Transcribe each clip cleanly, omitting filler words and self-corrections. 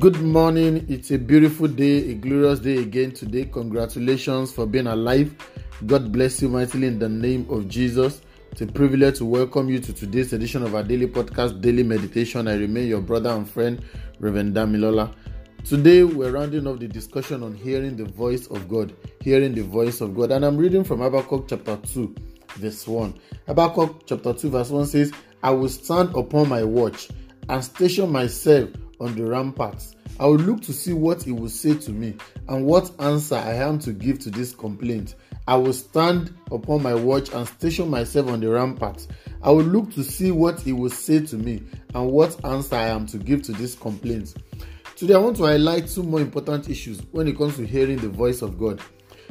Good morning. It's a beautiful day, a glorious day again today. Congratulations for being alive. God bless you mightily in the name of Jesus. It's a privilege to welcome you to today's edition of our daily podcast, Daily Meditation. I remain your brother and friend, Rev. Damilola. Today, we're rounding off the discussion on hearing the voice of God. Hearing the voice of God. And I'm reading from Habakkuk chapter 2, verse 1. Habakkuk chapter 2, verse 1 says, I will stand upon my watch and station myself on the ramparts. I will look to see what he will say to me and what answer I am to give to this complaint. I will stand upon my watch and station myself on the ramparts. I will look to see what he will say to me and what answer I am to give to this complaint. Today I want to highlight two more important issues when it comes to hearing the voice of God.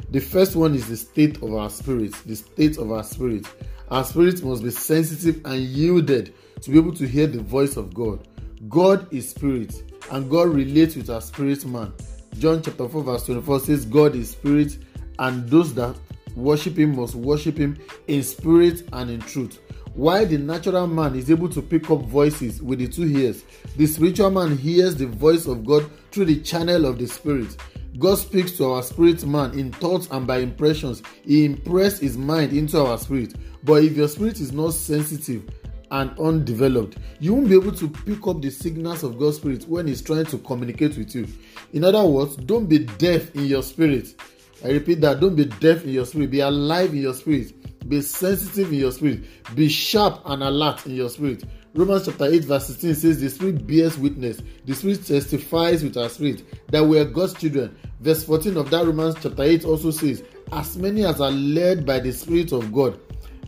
The first one is the state of our spirits. The state of our spirit. Our spirit must be sensitive and yielded to be able to hear the voice of God. God is spirit, and God relates with our spirit man. John chapter 4 verse 24 says, God is spirit, and those that worship him must worship him in spirit and in truth. While the natural man is able to pick up voices with the two ears, the spiritual man hears the voice of God through the channel of the spirit. God speaks to our spirit man in thoughts and by impressions. He impressed his mind into our spirit. But if your spirit is not sensitive and undeveloped, you won't be able to pick up the signals of God's spirit when he's trying to communicate with you. In other words, don't be deaf in your spirit. I repeat that, don't be deaf in your spirit. Be alive in your spirit. Be sensitive in your spirit. Be sharp and alert in your spirit. Romans chapter 8 verse 16 says, the spirit bears witness. The spirit testifies with our spirit that we are God's children. Verse 14 of that Romans chapter 8 also says, as many as are led by the Spirit of God,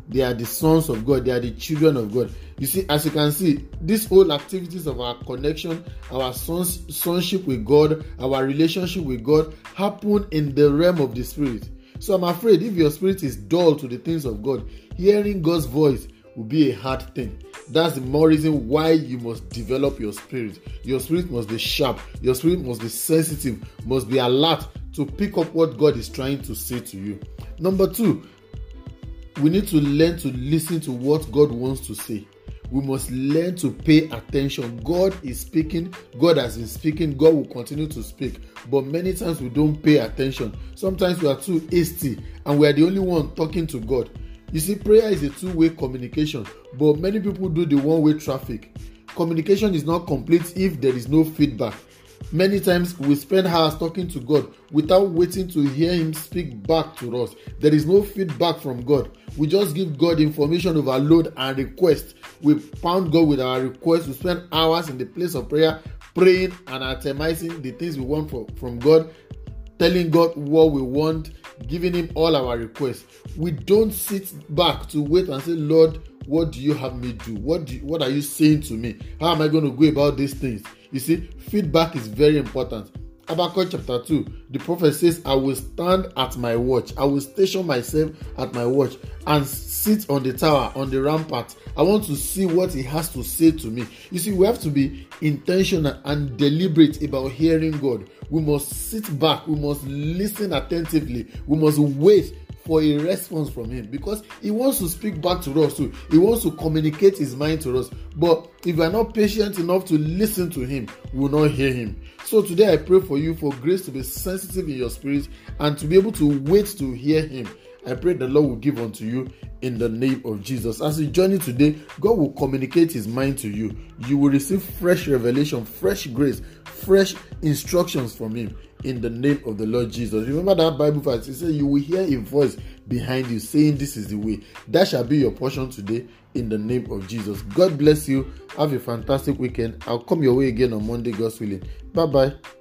they are the sons of God. They are the children of God. You see, as you can see, these whole activities of our connection, our sonship with God, our relationship with God happen in the realm of the spirit. So I'm afraid if your spirit is dull to the things of God, hearing God's voice will be a hard thing. That's the more reason why you must develop your spirit. Your spirit must be sharp. Your spirit must be sensitive, must be alert to pick up what God is trying to say to you. Number two, we need to learn to listen to what God wants to say. We must learn to pay attention. God is speaking. God has been speaking. God will continue to speak. But many times we don't pay attention. Sometimes we are too hasty and we are the only one talking to God. You see, prayer is a two-way communication, but many people do the one-way traffic. Communication is not complete if there is no feedback. Many times we spend hours talking to God without waiting to hear him speak back to us. There is no feedback from God. We just give God information overload and request. We pound God with our requests. We spend hours in the place of prayer, praying and itemizing the things we want from God, telling God what we want, giving him all our requests. We don't sit back to wait and say, Lord, what do you have me do? What are you saying to me? How am I going to go about these things? You see, feedback is very important. Habakkuk chapter 2, the prophet says, I will stand at my watch. I will station myself at my watch and sit on the tower, on the rampart. I want to see what he has to say to me. You see, we have to be intentional and deliberate about hearing God. We must sit back. We must listen attentively. We must wait for a response from him, because he wants to speak back to us too. He wants to communicate his mind to us. But if we are not patient enough to listen to him, we will not hear him. So today I pray for you for grace to be sensitive in your spirit and to be able to wait to hear him. I pray the Lord will give unto you in the name of Jesus. As you journey today, God will communicate his mind to you. You will receive fresh revelation, fresh grace, fresh instructions from him in the name of the Lord Jesus. Remember that Bible verse. It says, you will hear a voice behind you saying, this is the way. That shall be your portion today in the name of Jesus. God bless you. Have a fantastic weekend. I'll come your way again on Monday, God's willing. Bye-bye.